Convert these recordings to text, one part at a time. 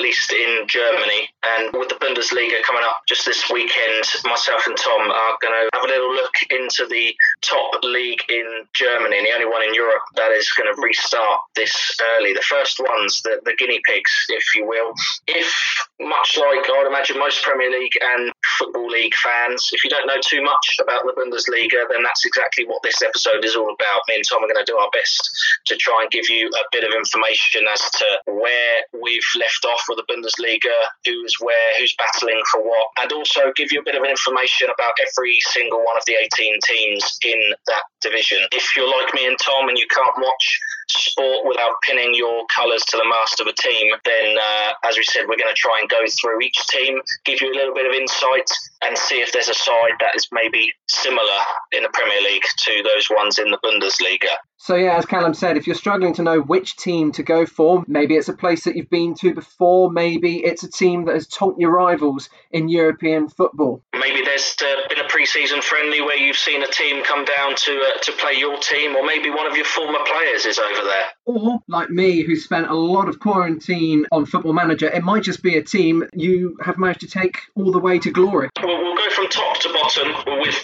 at least in Germany. And with the Bundesliga coming up just this weekend, myself and Tom are going to have a little look into the top league in Germany, and the only one in Europe that is going to restart this early. The first ones, the guinea pigs, if you will. If, much like I would imagine most Premier League and Football League fans, if you don't know too much about the Bundesliga, then that's exactly what this episode is all about. Me and Tom are going to do our best to try and give you a bit of information as to where we've left off with the Bundesliga, who's where, who's battling for what, and also give you a bit of information about every single one of the 18 teams in that division. If you're like me and Tom and you can't watch sport without pinning your colours to the mast of a team, then as we said, we're going to try and go through each team, give you a little bit of insight and see if there's a side that is maybe similar in the Premier League to those ones in the Bundesliga. So yeah, as Callum said, if you're struggling to know which team to go for, maybe it's a place that you've been to before, maybe it's a team that has topped your rivals in European football. Maybe there's been a pre-season friendly where you've seen a team come down to play your team, or maybe one of your former players is over there. Or, like me, who spent a lot of quarantine on Football Manager, it might just be a team you have managed to take all the way to glory. We'll go from top to bottom with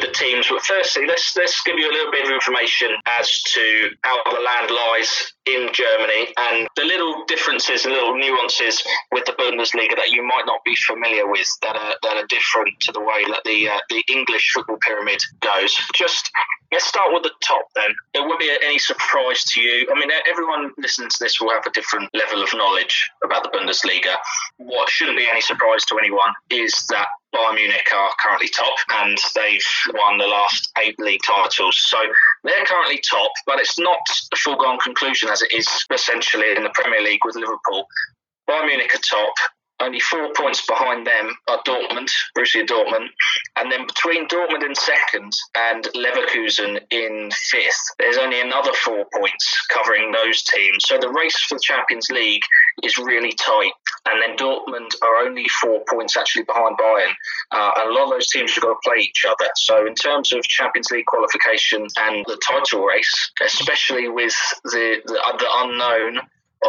the teams, but firstly, let's give you a little bit of information as to how the land lies in Germany and the little differences and little nuances with the Bundesliga that you might not be familiar with that are different to the way that the English football pyramid goes. Just let's start with the top then. It won't be any surprise to you. I mean, everyone listening to this will have a different level of knowledge about the Bundesliga. What shouldn't be any surprise to anyone is that Bayern Munich are currently top, and they've won the last 8 league titles. So they're currently top, but it's not a foregone conclusion as it is essentially in the Premier League with Liverpool. Bayern Munich are top. Only 4 points behind them are Dortmund, Borussia Dortmund. And then between Dortmund in second and Leverkusen in fifth, there's only another 4 points covering those teams. So the race for the Champions League is really tight. And then Dortmund are only 4 points actually behind Bayern. And a lot of those teams have got to play each other. So in terms of Champions League qualification and the title race, especially with the unknown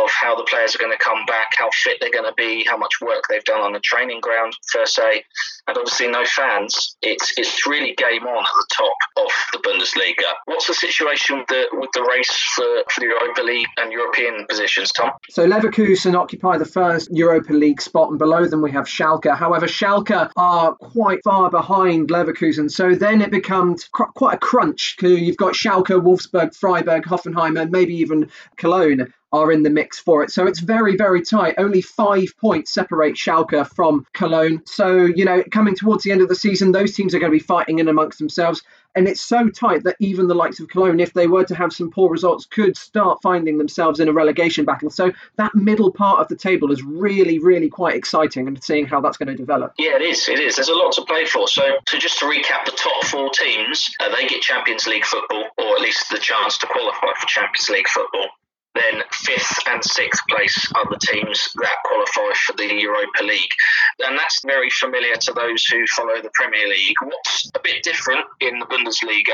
of how the players are going to come back, how fit they're going to be, how much work they've done on the training ground, first day, and obviously no fans, it's really game on at the top of the Bundesliga. What's the situation with the race for the Europa League and European positions, Tom? So Leverkusen occupy the first Europa League spot, and below them we have Schalke. However, Schalke are quite far behind Leverkusen, so then it becomes quite a crunch. You've got Schalke, Wolfsburg, Freiburg, Hoffenheim, and maybe even Cologne are in the mix for it. So it's very, very tight. Only 5 points separate Schalke from Cologne. So, coming towards the end of the season, those teams are going to be fighting in amongst themselves. And it's so tight that even the likes of Cologne, if they were to have some poor results, could start finding themselves in a relegation battle. So that middle part of the table is really, really quite exciting, and seeing how that's going to develop. Yeah, it is. There's a lot to play for. So just to recap, the top 4 teams, they get Champions League football, or at least the chance to qualify for Champions League football. Then 5th and 6th place are the teams that qualify for the Europa League. And that's very familiar to those who follow the Premier League. What's a bit different in the Bundesliga,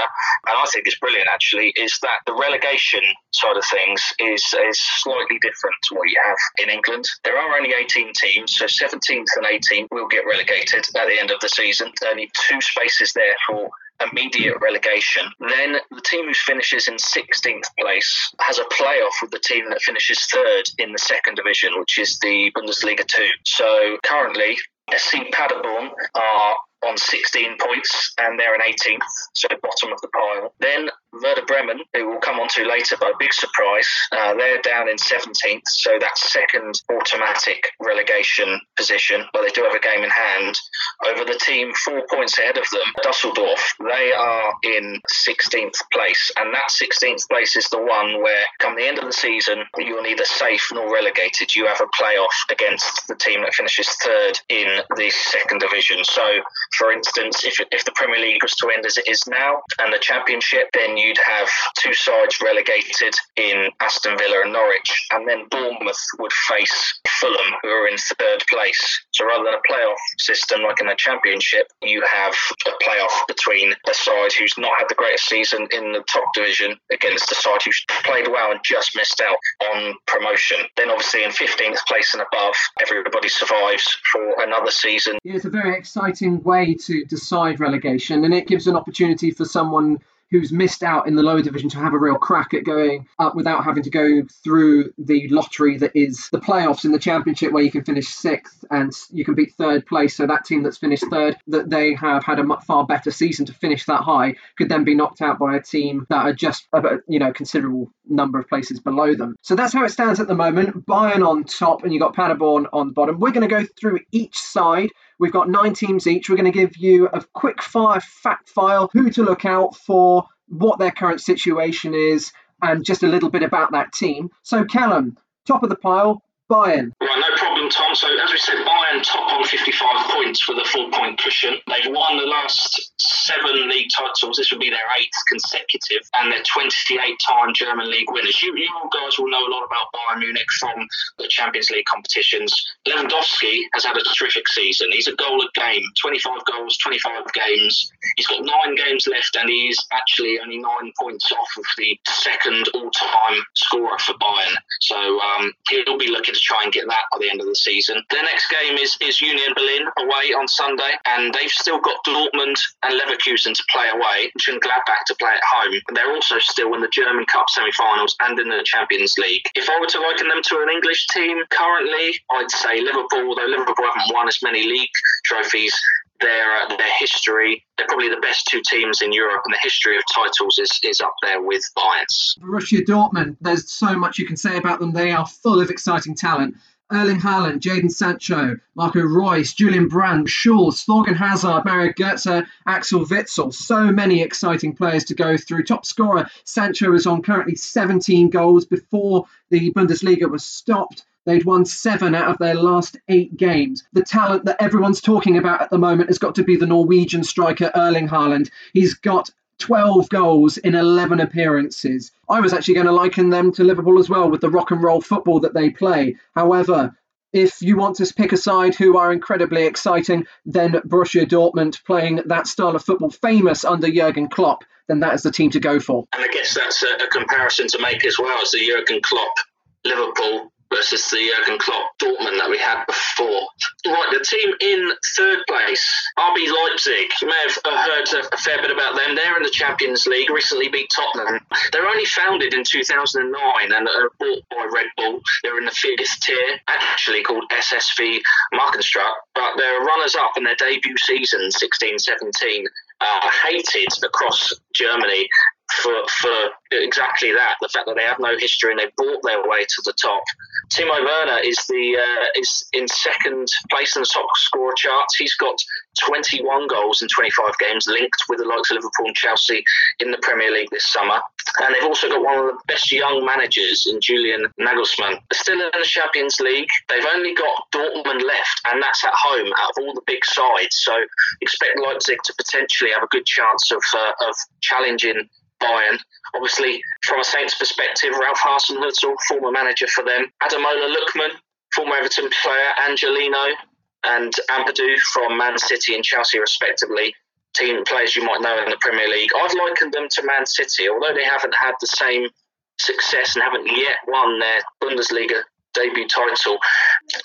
and I think it's brilliant actually, is that the relegation side of things is slightly different to what you have in England. There are only 18 teams, so 17th and 18th will get relegated at the end of the season. Only 2 spaces there for immediate relegation. Then the team who finishes in 16th place has a playoff with the team that finishes 3rd in the 2nd division, which is the Bundesliga 2. So currently, SC Paderborn are on 16 points and they're in 18th, so bottom of the pile. Then Werder Bremen, who we'll come on to later by a big surprise, they're down in 17th, so that's 2nd automatic relegation position, but they do have a game in hand over the team 4 points ahead of them, Dusseldorf. They are in 16th place, and that 16th place is the one where come the end of the season you're neither safe nor relegated. You have a playoff against the team that finishes 3rd in the 2nd division. So For instance, if the Premier League was to end as it is now and the Championship, then you'd have two sides relegated in Aston Villa and Norwich, and then Bournemouth would face Fulham, who are in third place. So rather than a playoff system like in the Championship, you have a playoff between a side who's not had the greatest season in the top division against a side who's played well and just missed out on promotion. Then obviously in 15th place and above, everybody survives for another season. Yeah, it's a very exciting way to decide relegation, and it gives an opportunity for someone who's missed out in the lower division to have a real crack at going up without having to go through the lottery that is the playoffs in the Championship, where you can finish sixth and you can beat third place. So that team that's finished third, that they have had a far better season to finish that high, could then be knocked out by a team that are just a considerable number of places below them. So that's how it stands at the moment. Bayern on top, and you've got Paderborn on the bottom. We're going to go through each side. We've got 9 teams each. We're going to give you a quick fire fact file, who to look out for, what their current situation is, and just a little bit about that team. So Callum, top of the pile, Bayern. Right, no problem, Tom. So as we said, Bayern top on 55 points with a 4-point cushion. They've won the last 7 league titles. This would be their 8th consecutive, and they're 28-time German league winners. You guys will know a lot about Bayern Munich from the Champions League competitions. Lewandowski has had a terrific season. He's a goal a game, 25 goals, 25 games. He's got 9 games left, and he is actually only 9 points off of the second all-time scorer for Bayern. So he'll be looking to try and get that by the end of the season. Their next game is Union Berlin away on Sunday, and they've still got Dortmund and Leverkusen to play away, and Gladbach to play at home. They're also still in the German Cup semi-finals and in the Champions League. If I were to liken them to an English team currently, I'd say Liverpool, although Liverpool haven't won as many league trophies. Their history, they're probably the best 2 teams in Europe, and the history of titles is up there with Bayern. Borussia Dortmund, there's so much you can say about them. They are full of exciting talent. Erling Haaland, Jadon Sancho, Marco Reus, Julian Brandt, Schulz, Thorgan Hazard, Mario Götze, Axel Witzel. So many exciting players to go through. Top scorer, Sancho, is on currently 17 goals. Before the Bundesliga was stopped, they'd won 7 out of their last 8 games. The talent that everyone's talking about at the moment has got to be the Norwegian striker Erling Haaland. He's got 12 goals in 11 appearances. I was actually going to liken them to Liverpool as well, with the rock and roll football that they play. However, if you want to pick a side who are incredibly exciting, then Borussia Dortmund, playing that style of football famous under Jurgen Klopp, then that is the team to go for. And I guess that's a comparison to make as well, as the Jurgen Klopp Liverpool versus the Jurgen Klopp Dortmund that we had before. Right, the team in third place, RB Leipzig. You may have heard a fair bit about them. They're in the Champions League, recently beat Tottenham. They're only founded in 2009 and are bought by Red Bull. They're in the 5th tier, actually called SSV Markenstruck, but they're runners-up in their debut season, 16-17, hated across Germany for exactly that, the fact that they have no history and they bought their way to the top. Timo Werner is in second place in the top scorer charts. He's got 21 goals in 25 games, linked with the likes of Liverpool and Chelsea in the Premier League this summer. And they've also got one of the best young managers in Julian Nagelsmann. They're still in the Champions League. They've only got Dortmund left, and that's at home out of all the big sides. So expect Leipzig to potentially have a good chance of challenging Bayern. Obviously, from a Saints perspective, Ralph Hasenhüttl, former manager for them, Adamola Lookman, former Everton player, Angelino and Ampadu from Man City and Chelsea respectively, team players you might know in the Premier League. I've likened them to Man City, although they haven't had the same success and haven't yet won their Bundesliga debut title.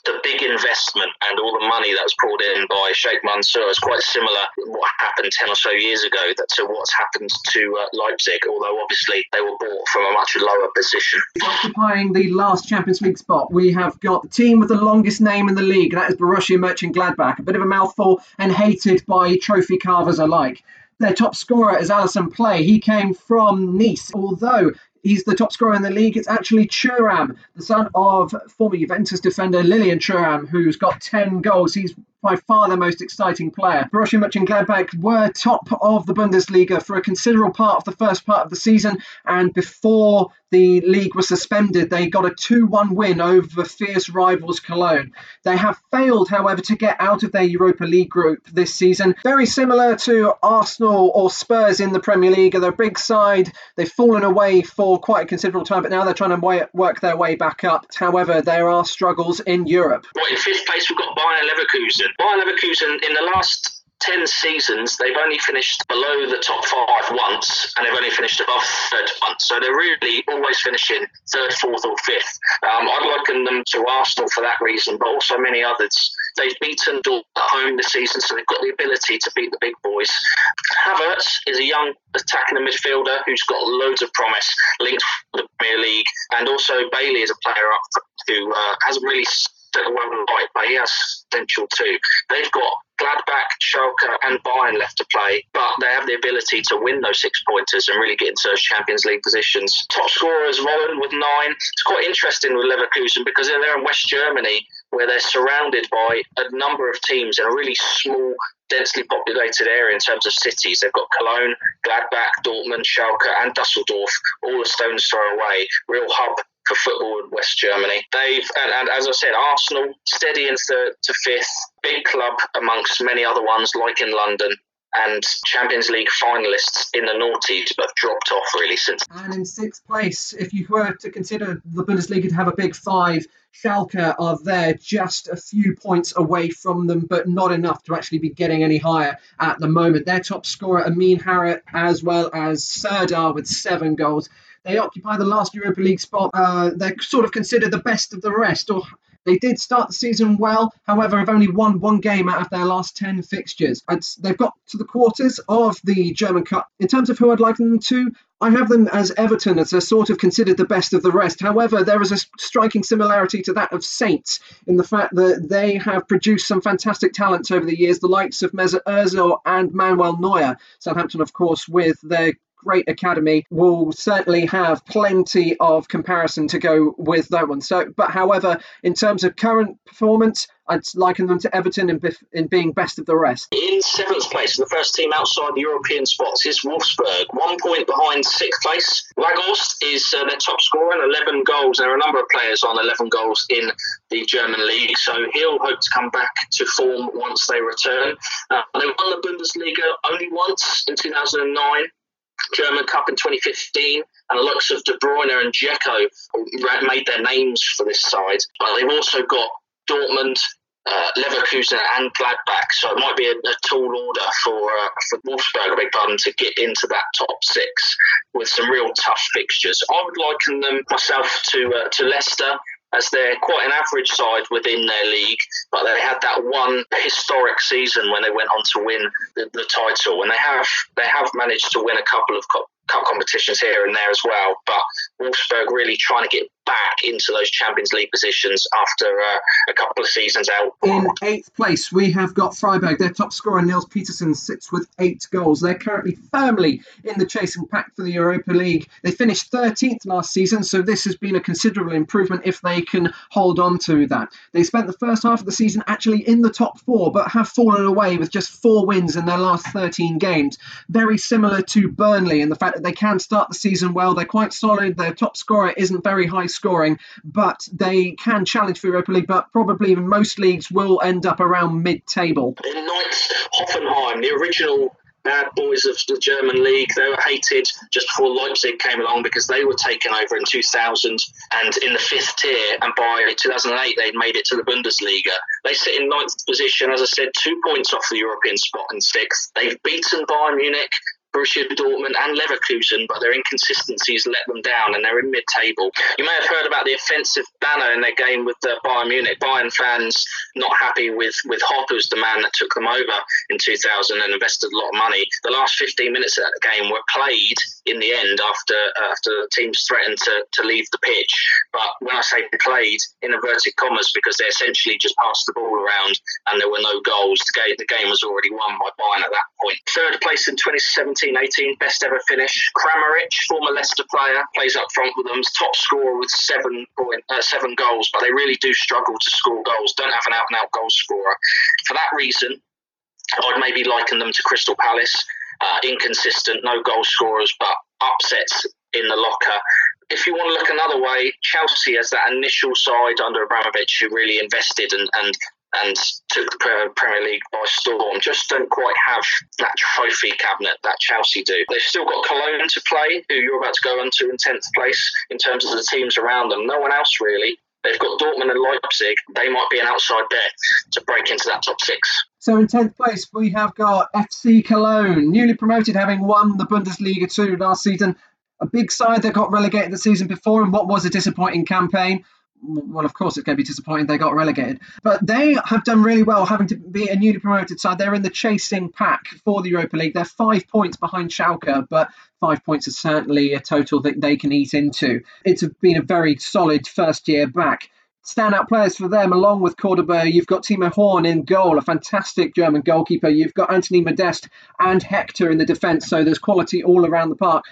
The big investment and all the money that was poured in by Sheikh Mansour is quite similar to what happened 10 or so years ago to what's happened to Leipzig, although obviously they were bought from a much lower position. Occupying the last Champions League spot, we have got the team with the longest name in the league, that is Borussia Mönchengladbach, a bit of a mouthful and hated by trophy carvers alike. Their top scorer is Alisson Play. He came from Nice, although he's the top scorer in the league. It's actually Thuram, the son of former Juventus defender Lilian Thuram, who's got 10 goals. He's by far their most exciting player. Borussia Mönchengladbach were top of the Bundesliga for a considerable part of the first part of the season, and before the league was suspended, they got a 2-1 win over fierce rivals Cologne. They have failed, however, to get out of their Europa League group this season. Very similar to Arsenal or Spurs in the Premier League. They're a big side. They've fallen away for quite a considerable time, but now they're trying to work their way back up. However, there are struggles in Europe. Right, in fifth place, we've got Bayer Leverkusen. Bayer Leverkusen, in the last 10 seasons, they've only finished below the top five once, and they've only finished above third once. So they're really always finishing third, fourth or fifth. I'd liken them to Arsenal for that reason, but also many others. They've beaten Dortmund at home this season, so they've got the ability to beat the big boys. Havertz is a young attacking midfielder who's got loads of promise, linked with the Premier League. And also Bailey is a player up who hasn't really set the world alight, but he has potential too. They've got Gladbach, Schalke and Bayern left to play, but they have the ability to win those six-pointers and really get into those Champions League positions. Top scorer is Rollen with 9. It's quite interesting with Leverkusen because they're in West Germany, where they're surrounded by a number of teams in a really small, densely populated area in terms of cities. They've got Cologne, Gladbach, Dortmund, Schalke and Düsseldorf, all a stone's throw away. Real hub for football in West Germany. And as I said, Arsenal steady in third to fifth, big club amongst many other ones like in London, and Champions League finalists in the noughties, but dropped off really since. And in sixth place, if you were to consider the Bundesliga to have a big five, Schalke are there, just a few points away from them, but not enough to actually be getting any higher at the moment. Their top scorer, Amin Harit, as well as Serdar with 7 goals. They occupy the last Europa League spot. They're sort of considered the best of the rest, or they did start the season well, however, have only won one game out of their last 10 fixtures. They've got to the quarters of the German Cup. In terms of who I'd liken them to, I have them as Everton, as they're sort of considered the best of the rest. However, there is a striking similarity to that of Saints in the fact that they have produced some fantastic talents over the years, the likes of Mesut Ozil and Manuel Neuer. Southampton, of course, with their great academy, will certainly have plenty of comparison to go with that one. But however, in terms of current performance, I'd liken them to Everton in being best of the rest. In seventh place, the first team outside the European spots, is Wolfsburg, 1 point behind sixth place. Weghorst is their top scorer and 11 goals. There are a number of players on 11 goals in the German league, so he'll hope to come back to form once they return. They won the Bundesliga only once in 2009. German Cup in 2015, and the likes of De Bruyne and Dzeko made their names for this side. But they've also got Dortmund, Leverkusen and Gladbach, so it might be a tall order for Wolfsburg, a big pardon, to get into that top six with some real tough fixtures. I would liken them myself to Leicester, as they're quite an average side within their league, but they had that one historic season when they went on to win the title, and they have managed to win a couple of cup competitions here and there as well, but Wolfsburg really trying to get back into those Champions League positions after a couple of seasons out. In 8th place, we have got Freiburg. Their top scorer, Nils Petersen, sits with 8 goals. They're currently firmly in the chasing pack for the Europa League. They finished 13th last season, so this has been a considerable improvement if they can hold on to that. They spent the first half of the season actually in the top 4, but have fallen away with just 4 wins in their last 13 games. Very similar to Burnley in the fact that they can start the season well. They're quite solid. Their top scorer isn't very high scoring, but they can challenge for Europa League, but probably in most leagues will end up around mid-table. In ninth, Hoffenheim, the original bad boys of the German league. They were hated just before Leipzig came along because they were taken over in 2000 and in the fifth tier, and by 2008 they'd made it to the Bundesliga. They sit in ninth position, as I said, 2 points off the European spot in sixth. They've beaten Bayern Munich, Borussia Dortmund and Leverkusen, but their inconsistencies let them down and they're in mid-table. You may have heard about the offensive banner in their game with Bayern Munich. Bayern fans not happy with Hopp, who's the man that took them over in 2000 and invested a lot of money. The last 15 minutes of that game were played in the end after the teams threatened to leave the pitch. But when I say played, in inverted commas, because they essentially just passed the ball around and there were no goals. The game was already won by Bayern at that point. Third place in 2017, 17-18, best ever finish. Kramaric, former Leicester player, plays up front with them, top scorer with seven goals, but they really do struggle to score goals, don't have an out-and-out goal scorer. For that reason, I'd maybe liken them to Crystal Palace, inconsistent, no goal scorers, but upsets in the locker. If you want to look another way, Chelsea has that initial side under Abramovich who really invested and took the Premier League by storm. Just don't quite have that trophy cabinet that Chelsea do. They've still got Cologne to play, who you're about to go into in 10th place in terms of the teams around them. No one else really. They've got Dortmund and Leipzig. They might be an outside bet to break into that top six. So in 10th place, we have got FC Cologne, newly promoted, having won the Bundesliga 2 last season. A big side that got relegated the season before and what was a disappointing campaign. Well, of course, it's going to be disappointing they got relegated. But they have done really well, having to be a newly promoted side. They're in the chasing pack for the Europa League. They're 5 points behind Schalke, but 5 points is certainly a total that they can eat into. It's been a very solid first year back. Standout players for them, along with Cordoba, you've got Timo Horn in goal, a fantastic German goalkeeper. You've got Anthony Modeste and Hector in the defence, so there's quality all around the park.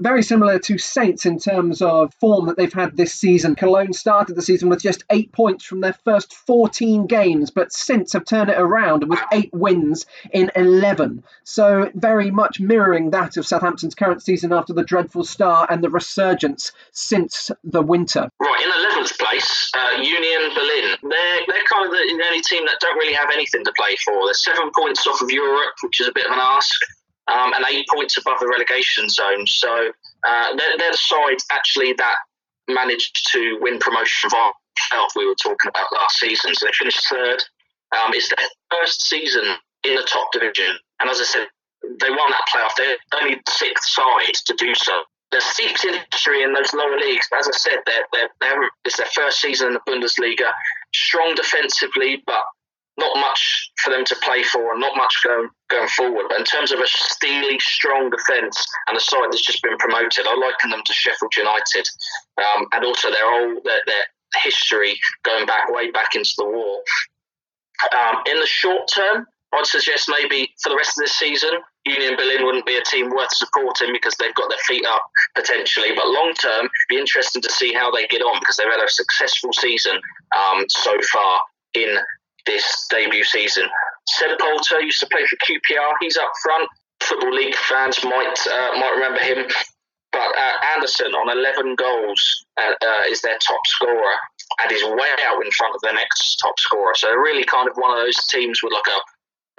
Very similar to Saints in terms of form that they've had this season. Cologne started the season with just 8 points from their first 14 games, but since have turned it around with 8 wins in 11. So very much mirroring that of Southampton's current season after the dreadful start and the resurgence since the winter. Right, in 11th place, Union Berlin. They're kind of the only team that don't really have anything to play for. They're 7 points off of Europe, which is a bit of an ask. And 8 points above the relegation zone. So they're the side, actually, that managed to win promotion via playoff we were talking about last season. So they finished third. It's their first season in the top division. And as I said, they won that playoff. They're only the sixth side to do so. There's steeped in history in those lower leagues. But as I said, it's their first season in the Bundesliga. Strong defensively, but not much for them to play for and not much going forward. But in terms of a steely, strong defence and a side that's just been promoted, I liken them to Sheffield United and also their history going back way back into the war. In the short term, I'd suggest maybe for the rest of this season, Union Berlin wouldn't be a team worth supporting because they've got their feet up potentially. But long term, it'd be interesting to see how they get on because they've had a successful season so far in this debut season. Seb Poulter used to play for QPR. He's up front. Football League fans might remember him. But Anderson on 11 goals is their top scorer and is way out in front of the next top scorer. So really kind of one of those teams with like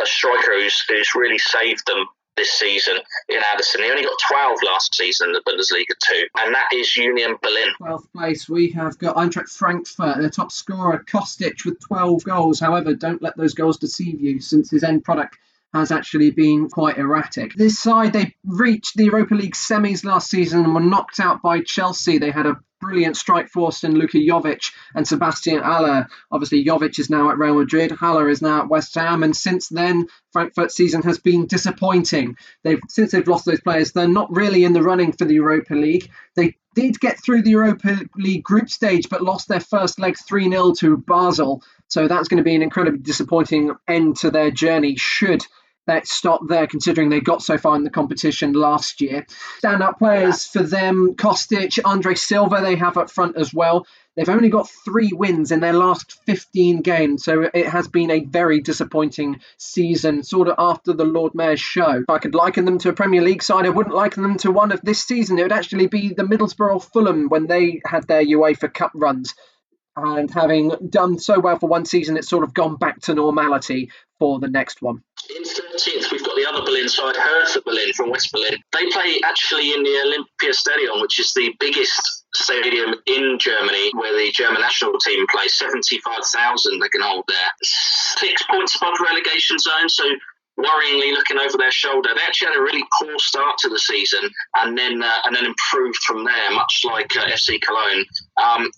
a striker who's really saved them this season in Anderson. He only got 12 last season in the Bundesliga 2, and that is Union Berlin. 12th place, we have got Eintracht Frankfurt, their top scorer, Kostic, with 12 goals. However, don't let those goals deceive you, since his end product has actually been quite erratic. This side, they reached the Europa League semis last season and were knocked out by Chelsea. They had a brilliant strike force in Luka Jovic and Sebastian Haller. Obviously, Jovic is now at Real Madrid, Haller is now at West Ham, and since then, Frankfurt's season has been disappointing. Since they've lost those players, they're not really in the running for the Europa League. They did get through the Europa League group stage, but lost their first leg 3-0 to Basel. So that's going to be an incredibly disappointing end to their journey, should that stop there, considering they got so far in the competition last year. Standout players for them, Kostic, Andre Silva, they have up front as well. They've only got 3 wins in their last 15 games, so it has been a very disappointing season, sort of after the Lord Mayor's show. If I could liken them to a Premier League side, I wouldn't liken them to one of this season. It would actually be the Middlesbrough Fulham when they had their UEFA Cup runs. And having done so well for one season, it's sort of gone back to normality for the next one. In 13th, we've got the other Berlin side, Hertha Berlin from West Berlin. They play actually in the Olympiastadion, which is the biggest stadium in Germany, where the German national team plays. 75,000 they can hold there. 6 points above relegation zone, so worryingly looking over their shoulder. They actually had a really poor start to the season and then improved from there, much like FC Cologne.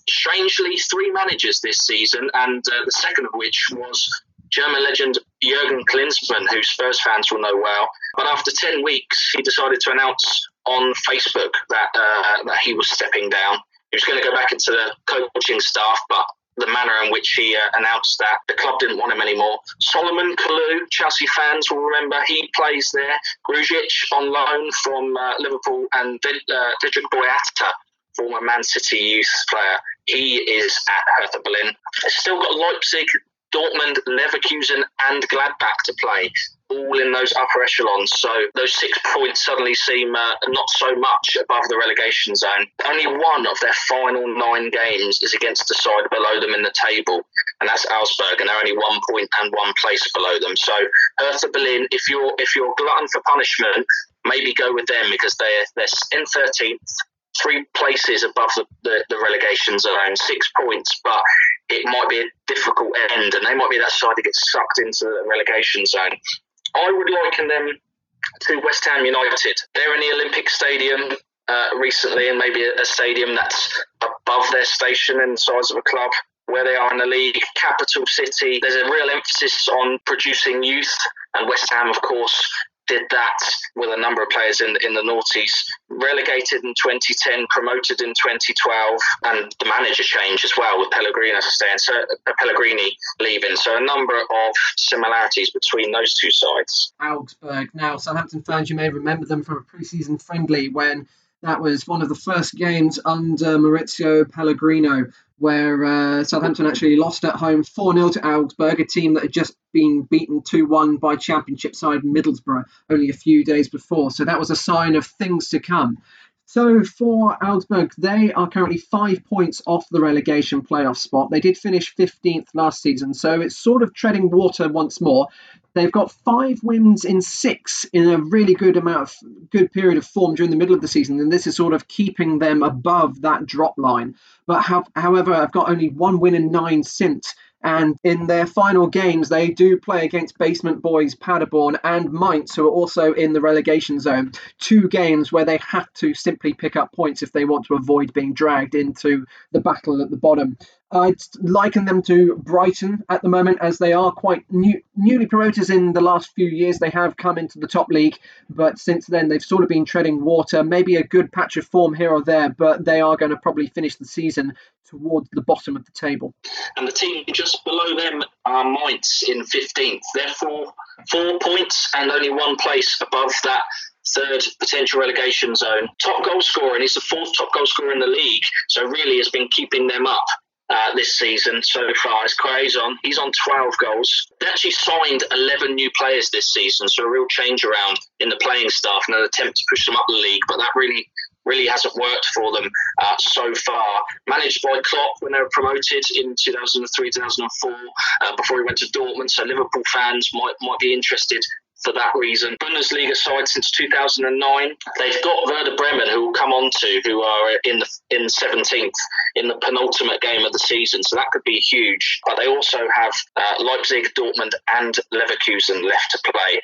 Strangely, 3 managers this season, and the second of which was German legend Jürgen Klinsmann, who Spurs fans will know well. But after 10 weeks, he decided to announce on Facebook that he was stepping down. He was going to go back into the coaching staff, but the manner in which he announced that. The club didn't want him anymore. Solomon Kalou, Chelsea fans will remember, he plays there. Grujic on loan from Liverpool, and Didrik Boyata, former Man City youth player. He is at Hertha Berlin. It's still got Leipzig, Dortmund, Leverkusen and Gladbach to play, all in those upper echelons. So those 6 points suddenly seem not so much above the relegation zone. Only one of their final 9 games is against the side below them in the table, and that's Augsburg, and they're only 1 point and 1 place below them. So Hertha Berlin, if you're glutton for punishment, maybe go with them, because they're in 13th, 3 places above the relegation zone, 6 points, but it might be a difficult end, and they might be that side that gets sucked into the relegation zone. I would liken them to West Ham United. They're in the Olympic Stadium recently, and maybe a stadium that's above their station in the size of a club, where they are in the league, capital city. There's a real emphasis on producing youth, and West Ham, of course, did that with a number of players in the noughties. Relegated in 2010, promoted in 2012, and the manager change as well, with Pellegrino staying, so Pellegrini leaving. So a number of similarities between those two sides. Augsburg. Now, Southampton fans, you may remember them from a pre-season friendly when that was one of the first games under Maurizio Pellegrino, where Southampton actually lost at home 4-0 to Augsburg, a team that had just been beaten 2-1 by Championship side Middlesbrough only a few days before. So that was a sign of things to come. So for Augsburg, they are currently 5 points off the relegation playoff spot. They did finish 15th last season, so it's sort of treading water once more. They've got 5 wins in 6 in a really good period of form during the middle of the season, and this is sort of keeping them above that drop line. But however, I've got only 1 win and 9 since, and in their final games, they do play against basement boys Paderborn and Mainz, who are also in the relegation zone. 2 games where they have to simply pick up points if they want to avoid being dragged into the battle at the bottom. I'd liken them to Brighton at the moment, as they are quite newly promoters in the last few years. They have come into the top league, but since then they've sort of been treading water. Maybe a good patch of form here or there, but they are going to probably finish the season towards the bottom of the table. And the team just below them are Mainz in 15th. Therefore, 4 points and only 1 place above that third potential relegation zone. Top goal scorer, and he's the 4th top goal scorer in the league, so really has been keeping them up this season so far. It's Quaison. He's on 12 goals. They actually signed 11 new players this season, so a real change around in the playing staff and an attempt to push them up the league, but that really hasn't worked for them so far. Managed by Klopp when they were promoted in 2003-2004 before he went to Dortmund, so Liverpool fans might be interested for that reason. Bundesliga side since 2009. They've got Werder Bremen, who will come on to, who are in 17th in the penultimate game of the season, so that could be huge. But they also have Leipzig, Dortmund and Leverkusen left to play.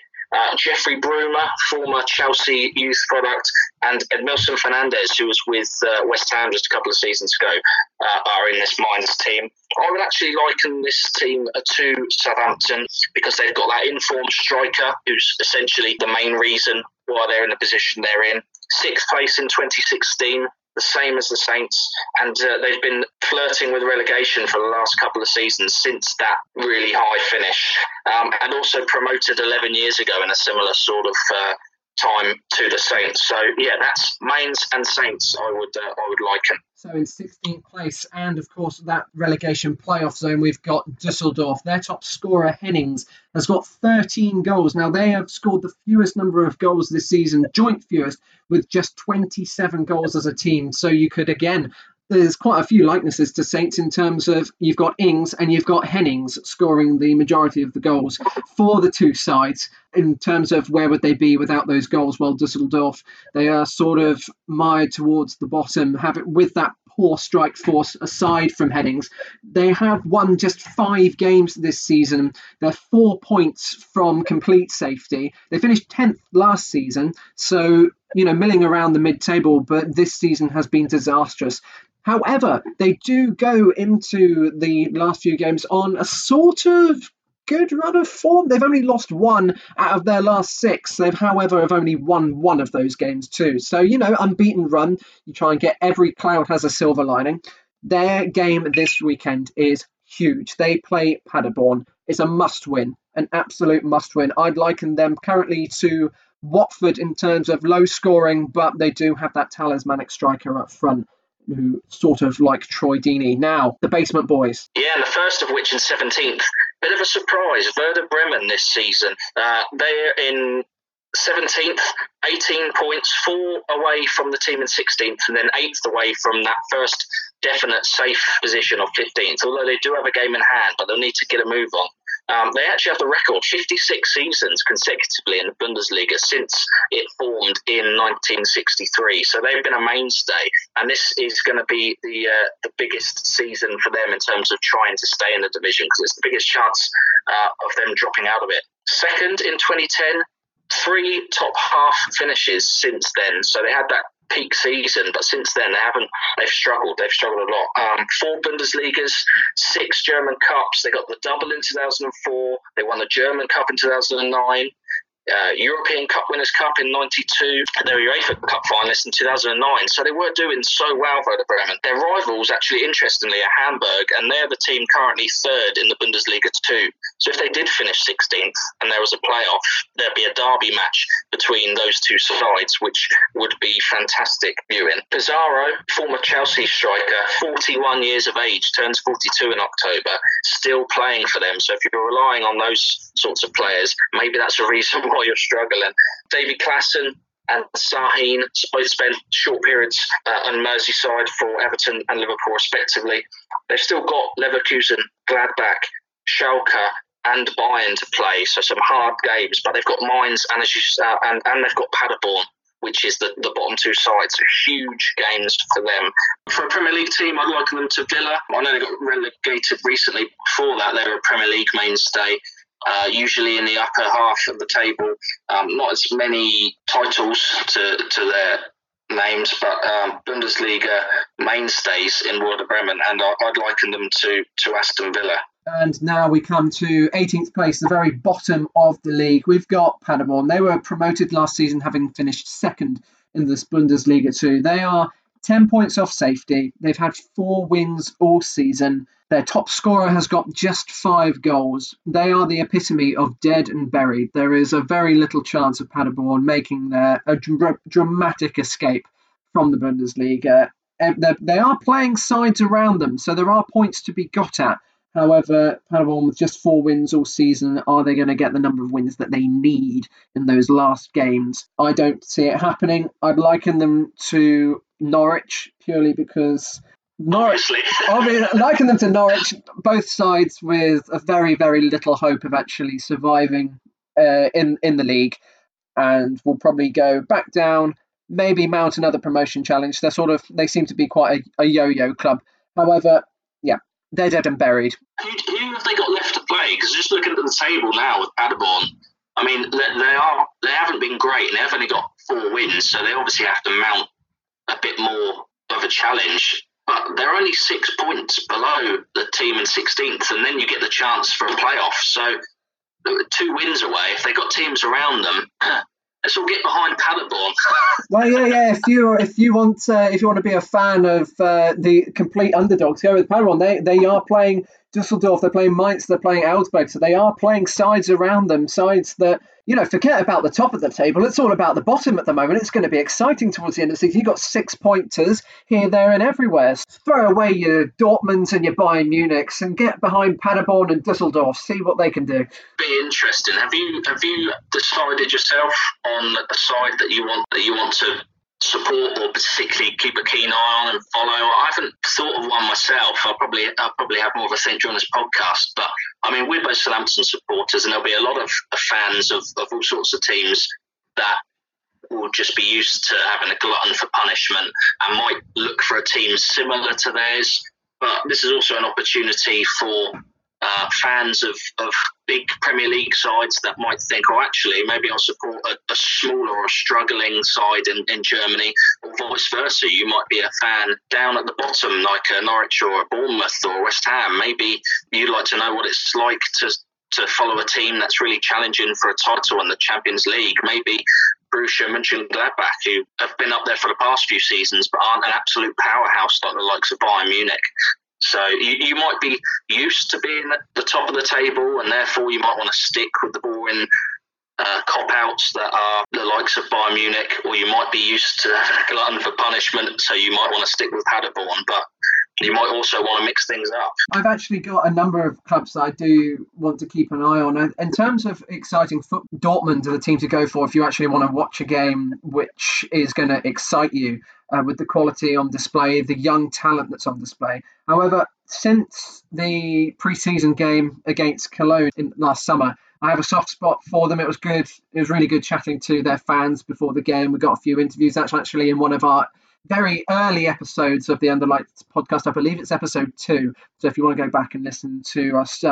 Jeffrey Broomer, former Chelsea youth product, and Edmilson Fernandez, who was with West Ham just a couple of seasons ago, are in this Mainz team. I would actually liken this team to Southampton, because they've got that informed striker who's essentially the main reason why they're in the position they're in. 6th place in 2016. The same as the Saints, and they've been flirting with relegation for the last couple of seasons since that really high finish, and also promoted 11 years ago in a similar sort of time to the Saints. So yeah, that's Mainz and Saints I would liken. So in 16th place, and of course that relegation playoff zone, we've got Düsseldorf. Their top scorer, Hennings, has got 13 goals. Now, they have scored the fewest number of goals this season, joint fewest, with just 27 goals as a team. So you could, again, there's quite a few likenesses to Saints in terms of you've got Ings and you've got Hennings scoring the majority of the goals for the two sides. In terms of where would they be without those goals, well, Düsseldorf, they are sort of mired towards the bottom, have it with that poor strike force aside from Hennings. They have won just 5 games this season. They're 4 points from complete safety. They finished 10th last season, so, you know, milling around the mid-table, but this season has been disastrous. However, they do go into the last few games on a sort of good run of form. They've only lost 1 out of their last 6. They've, however, have only won 1 of those games too. So, you know, unbeaten run. You try and get every cloud has a silver lining. Their game this weekend is huge. They play Paderborn. It's a must-win, an absolute must-win. I'd liken them currently to Watford in terms of low scoring, but they do have that talismanic striker up front who sort of like Troy Deeney. Now, the basement boys. Yeah, and the first of which in 17th. Bit of a surprise, Werder Bremen this season. They're in 17th, 18 points, 4 away from the team in 16th, and then 8th away from that first definite safe position of 15th, although they do have a game in hand, but they'll need to get a move on. They actually have the record 56 seasons consecutively in the Bundesliga since it formed in 1963. So they've been a mainstay, and this is going to be the biggest season for them in terms of trying to stay in the division, because it's the biggest chance of them dropping out of it. Second in 2010, 3 top half finishes since then. So they had that peak season, but since then they've struggled a lot. 4 Bundesligas, 6 German Cups. They got the double in 2004, they won the German Cup in 2009, European Cup Winners' Cup in 92, and they were UEFA Cup finalists in 2009. So they were doing so well for the Bremen. Their rivals, actually, interestingly, are Hamburg, and they're the team currently 3rd in the Bundesliga 2. So if they did finish 16th and there was a playoff, there'd be a derby match between those two sides, which would be fantastic viewing. Pizarro, former Chelsea striker, 41 years of age, turns 42 in October, still playing for them. So if you're relying on those sorts of players, maybe that's a reason why you're struggling. David Klassen and Sahin both spent short periods on Merseyside for Everton and Liverpool respectively. They've still got Leverkusen, Gladbach, Schalke and Bayern to play, so some hard games, but they've got Mainz and they've got Paderborn, which is the bottom two sides. So huge games for them. For a Premier League team, I'd liken them to Villa. I know they got relegated recently. Before that, they were a Premier League mainstay. Usually in the upper half of the table, not as many titles to their names, but Bundesliga mainstays in Werder Bremen, and I'd liken them to Aston Villa. And now we come to 18th place, the very bottom of the league. We've got Paderborn. They were promoted last season, having finished 2nd in this Bundesliga 2. They are 10 points off safety. They've had 4 wins all season. Their top scorer has got just 5 goals. They are the epitome of dead and buried. There is a very little chance of Paderborn making a dramatic escape from the Bundesliga. They are playing sides around them, so there are points to be got at. However, Paderborn, with just 4 wins all season, are they going to get the number of wins that they need in those last games? I don't see it happening. I'd liken them to Norwich, purely because both sides with a very, very little hope of actually surviving in the league, and will probably go back down, maybe mount another promotion challenge. They seem to be quite a yo-yo club. However, yeah, they're dead and buried. Who have they got left to play? Because just looking at the table now with Paderborn, I mean, they haven't been great, and they've only got 4 wins, so they obviously have to mount a bit more of a challenge. But they're only 6 points below the team in 16th, and then you get the chance for a playoff. So 2 wins away. If they got teams around them, let's all get behind Paderborn. Well, yeah. If you want to be a fan of the complete underdogs, go with Paderborn. They are playing Düsseldorf. They're playing Mainz. They're playing Augsburg. So they are playing sides around them, sides that, you know, forget about the top of the table. It's all about the bottom at the moment. It's going to be exciting towards the end of the season. You've got 6-pointers here, there and everywhere. So throw away your Dortmunds and your Bayern Munichs and get behind Paderborn and Düsseldorf. See what they can do. Be interesting. Have you decided yourself on a side that you want to support or particularly keep a keen eye on and follow? I haven't thought of one myself. I'll probably have more of a think during this podcast, but I mean, we're both Southampton supporters, and there'll be a lot of fans of all sorts of teams that will just be used to having a glutton for punishment and might look for a team similar to theirs. But this is also an opportunity for fans of big Premier League sides that might think, oh, actually, maybe I'll support a smaller or struggling side in Germany, or vice versa. You might be a fan down at the bottom, like a Norwich or a Bournemouth or West Ham. Maybe you'd like to know what it's like to follow a team that's really challenging for a title in the Champions League. Maybe Borussia Mönchengladbach, who have been up there for the past few seasons but aren't an absolute powerhouse like the likes of Bayern Munich. So you might be used to being at the top of the table, and therefore you might want to stick with the boring cop-outs that are the likes of Bayern Munich, or you might be used to having a glutton for punishment, so you might want to stick with Paderborn, but you might also want to mix things up. I've actually got a number of clubs that I do want to keep an eye on. In terms of exciting football, Dortmund are the team to go for if you actually want to watch a game which is going to excite you with the quality on display, the young talent that's on display. However, since the pre-season game against Cologne last summer, I have a soft spot for them. It was good. It was really good chatting to their fans before the game. We got a few interviews. That's actually in one of our very early episodes of the Underlights podcast. I believe it's episode 2. So if you want to go back and listen to us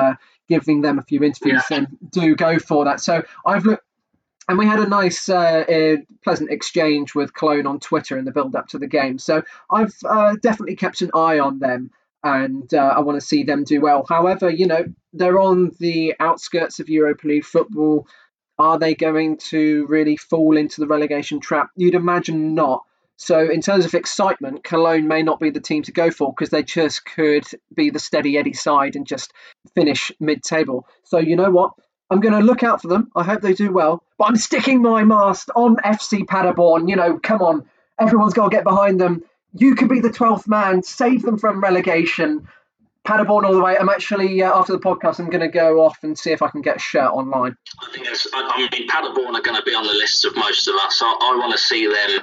giving them a few interviews, then do go for that. So I've looked, and we had a nice, pleasant exchange with Cologne on Twitter in the build-up to the game. So I've definitely kept an eye on them, and I want to see them do well. However, you know, they're on the outskirts of Europa League football. Are they going to really fall into the relegation trap? You'd imagine not. So in terms of excitement, Cologne may not be the team to go for, because they just could be the steady Eddie side and just finish mid-table. So you know what? I'm going to look out for them. I hope they do well. But I'm sticking my mast on FC Paderborn. You know, come on. Everyone's got to get behind them. You could be the 12th man. Save them from relegation. Paderborn all the way. I'm actually, after the podcast, I'm going to go off and see if I can get a shirt online. I think it's, I mean, Paderborn are going to be on the lists of most of us. I want to see them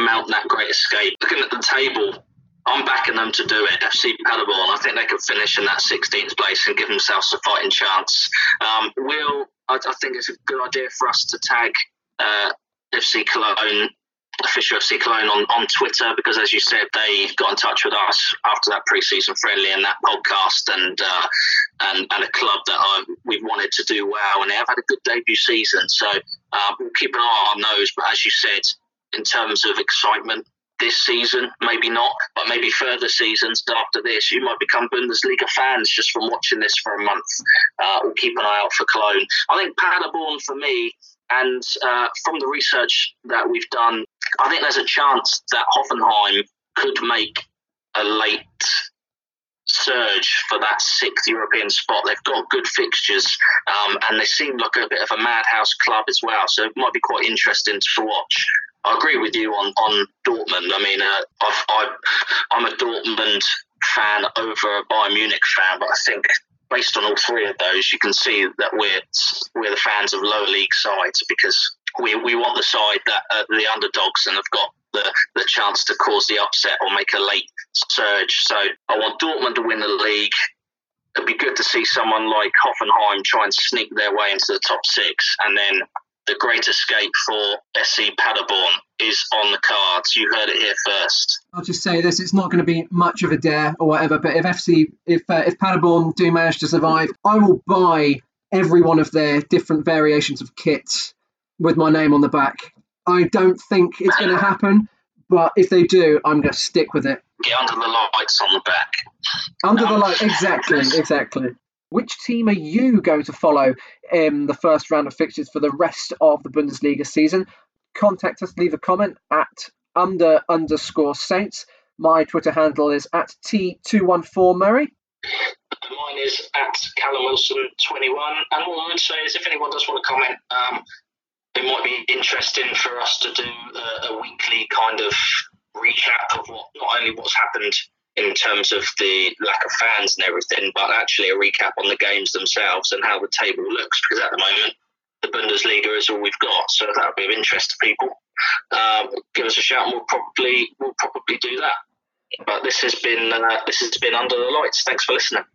mount that great escape. Looking at the table, I'm backing them to do it. FC Paderborn, I think they can finish in that 16th place and give themselves a fighting chance. I think it's a good idea for us to tag FC Cologne, official FC Cologne on Twitter, because as you said, they got in touch with us after that pre-season friendly and that podcast, and a club that we wanted to do well, and they have had a good debut season. So we'll keep an eye on those. But as you said, in terms of excitement this season, maybe not, but maybe further seasons after this, you might become Bundesliga fans just from watching this for a month. We'll keep an eye out for Cologne. I think Paderborn for me, and from the research that we've done, I think there's a chance that Hoffenheim could make a late surge for that 6th European spot. They've got good fixtures, and they seem like a bit of a madhouse club as well, so it might be quite interesting to watch. I agree with you on Dortmund. I mean, I'm a Dortmund fan over a Bayern Munich fan, but I think based on all three of those, you can see that we're the fans of lower league sides, because we want the side that are the underdogs and have got the chance to cause the upset or make a late surge. So I want Dortmund to win the league. It'd be good to see someone like Hoffenheim try and sneak their way into the top 6, and then the great escape for SC Paderborn is on the cards. You heard it here first. I'll just say this, it's not going to be much of a dare or whatever, but if Paderborn do manage to survive, I will buy every one of their different variations of kits with my name on the back. I don't think it's going to happen, but if they do, I'm going to stick with it. Get under the lights on the back. Under the lights, exactly. Which team are you going to follow in the first round of fixtures for the rest of the Bundesliga season? Contact us, leave a comment at @_Saints. My Twitter handle is @T214Murray. Mine is @CallumWilson21. And all I would say is, if anyone does want to comment, it might be interesting for us to do a weekly kind of recap of not only what's happened in terms of the lack of fans and everything, but actually a recap on the games themselves and how the table looks, because at the moment the Bundesliga is all we've got, so that would be of interest to people. Give us a shout and we'll probably do that. But this has been Under the Lights. Thanks for listening.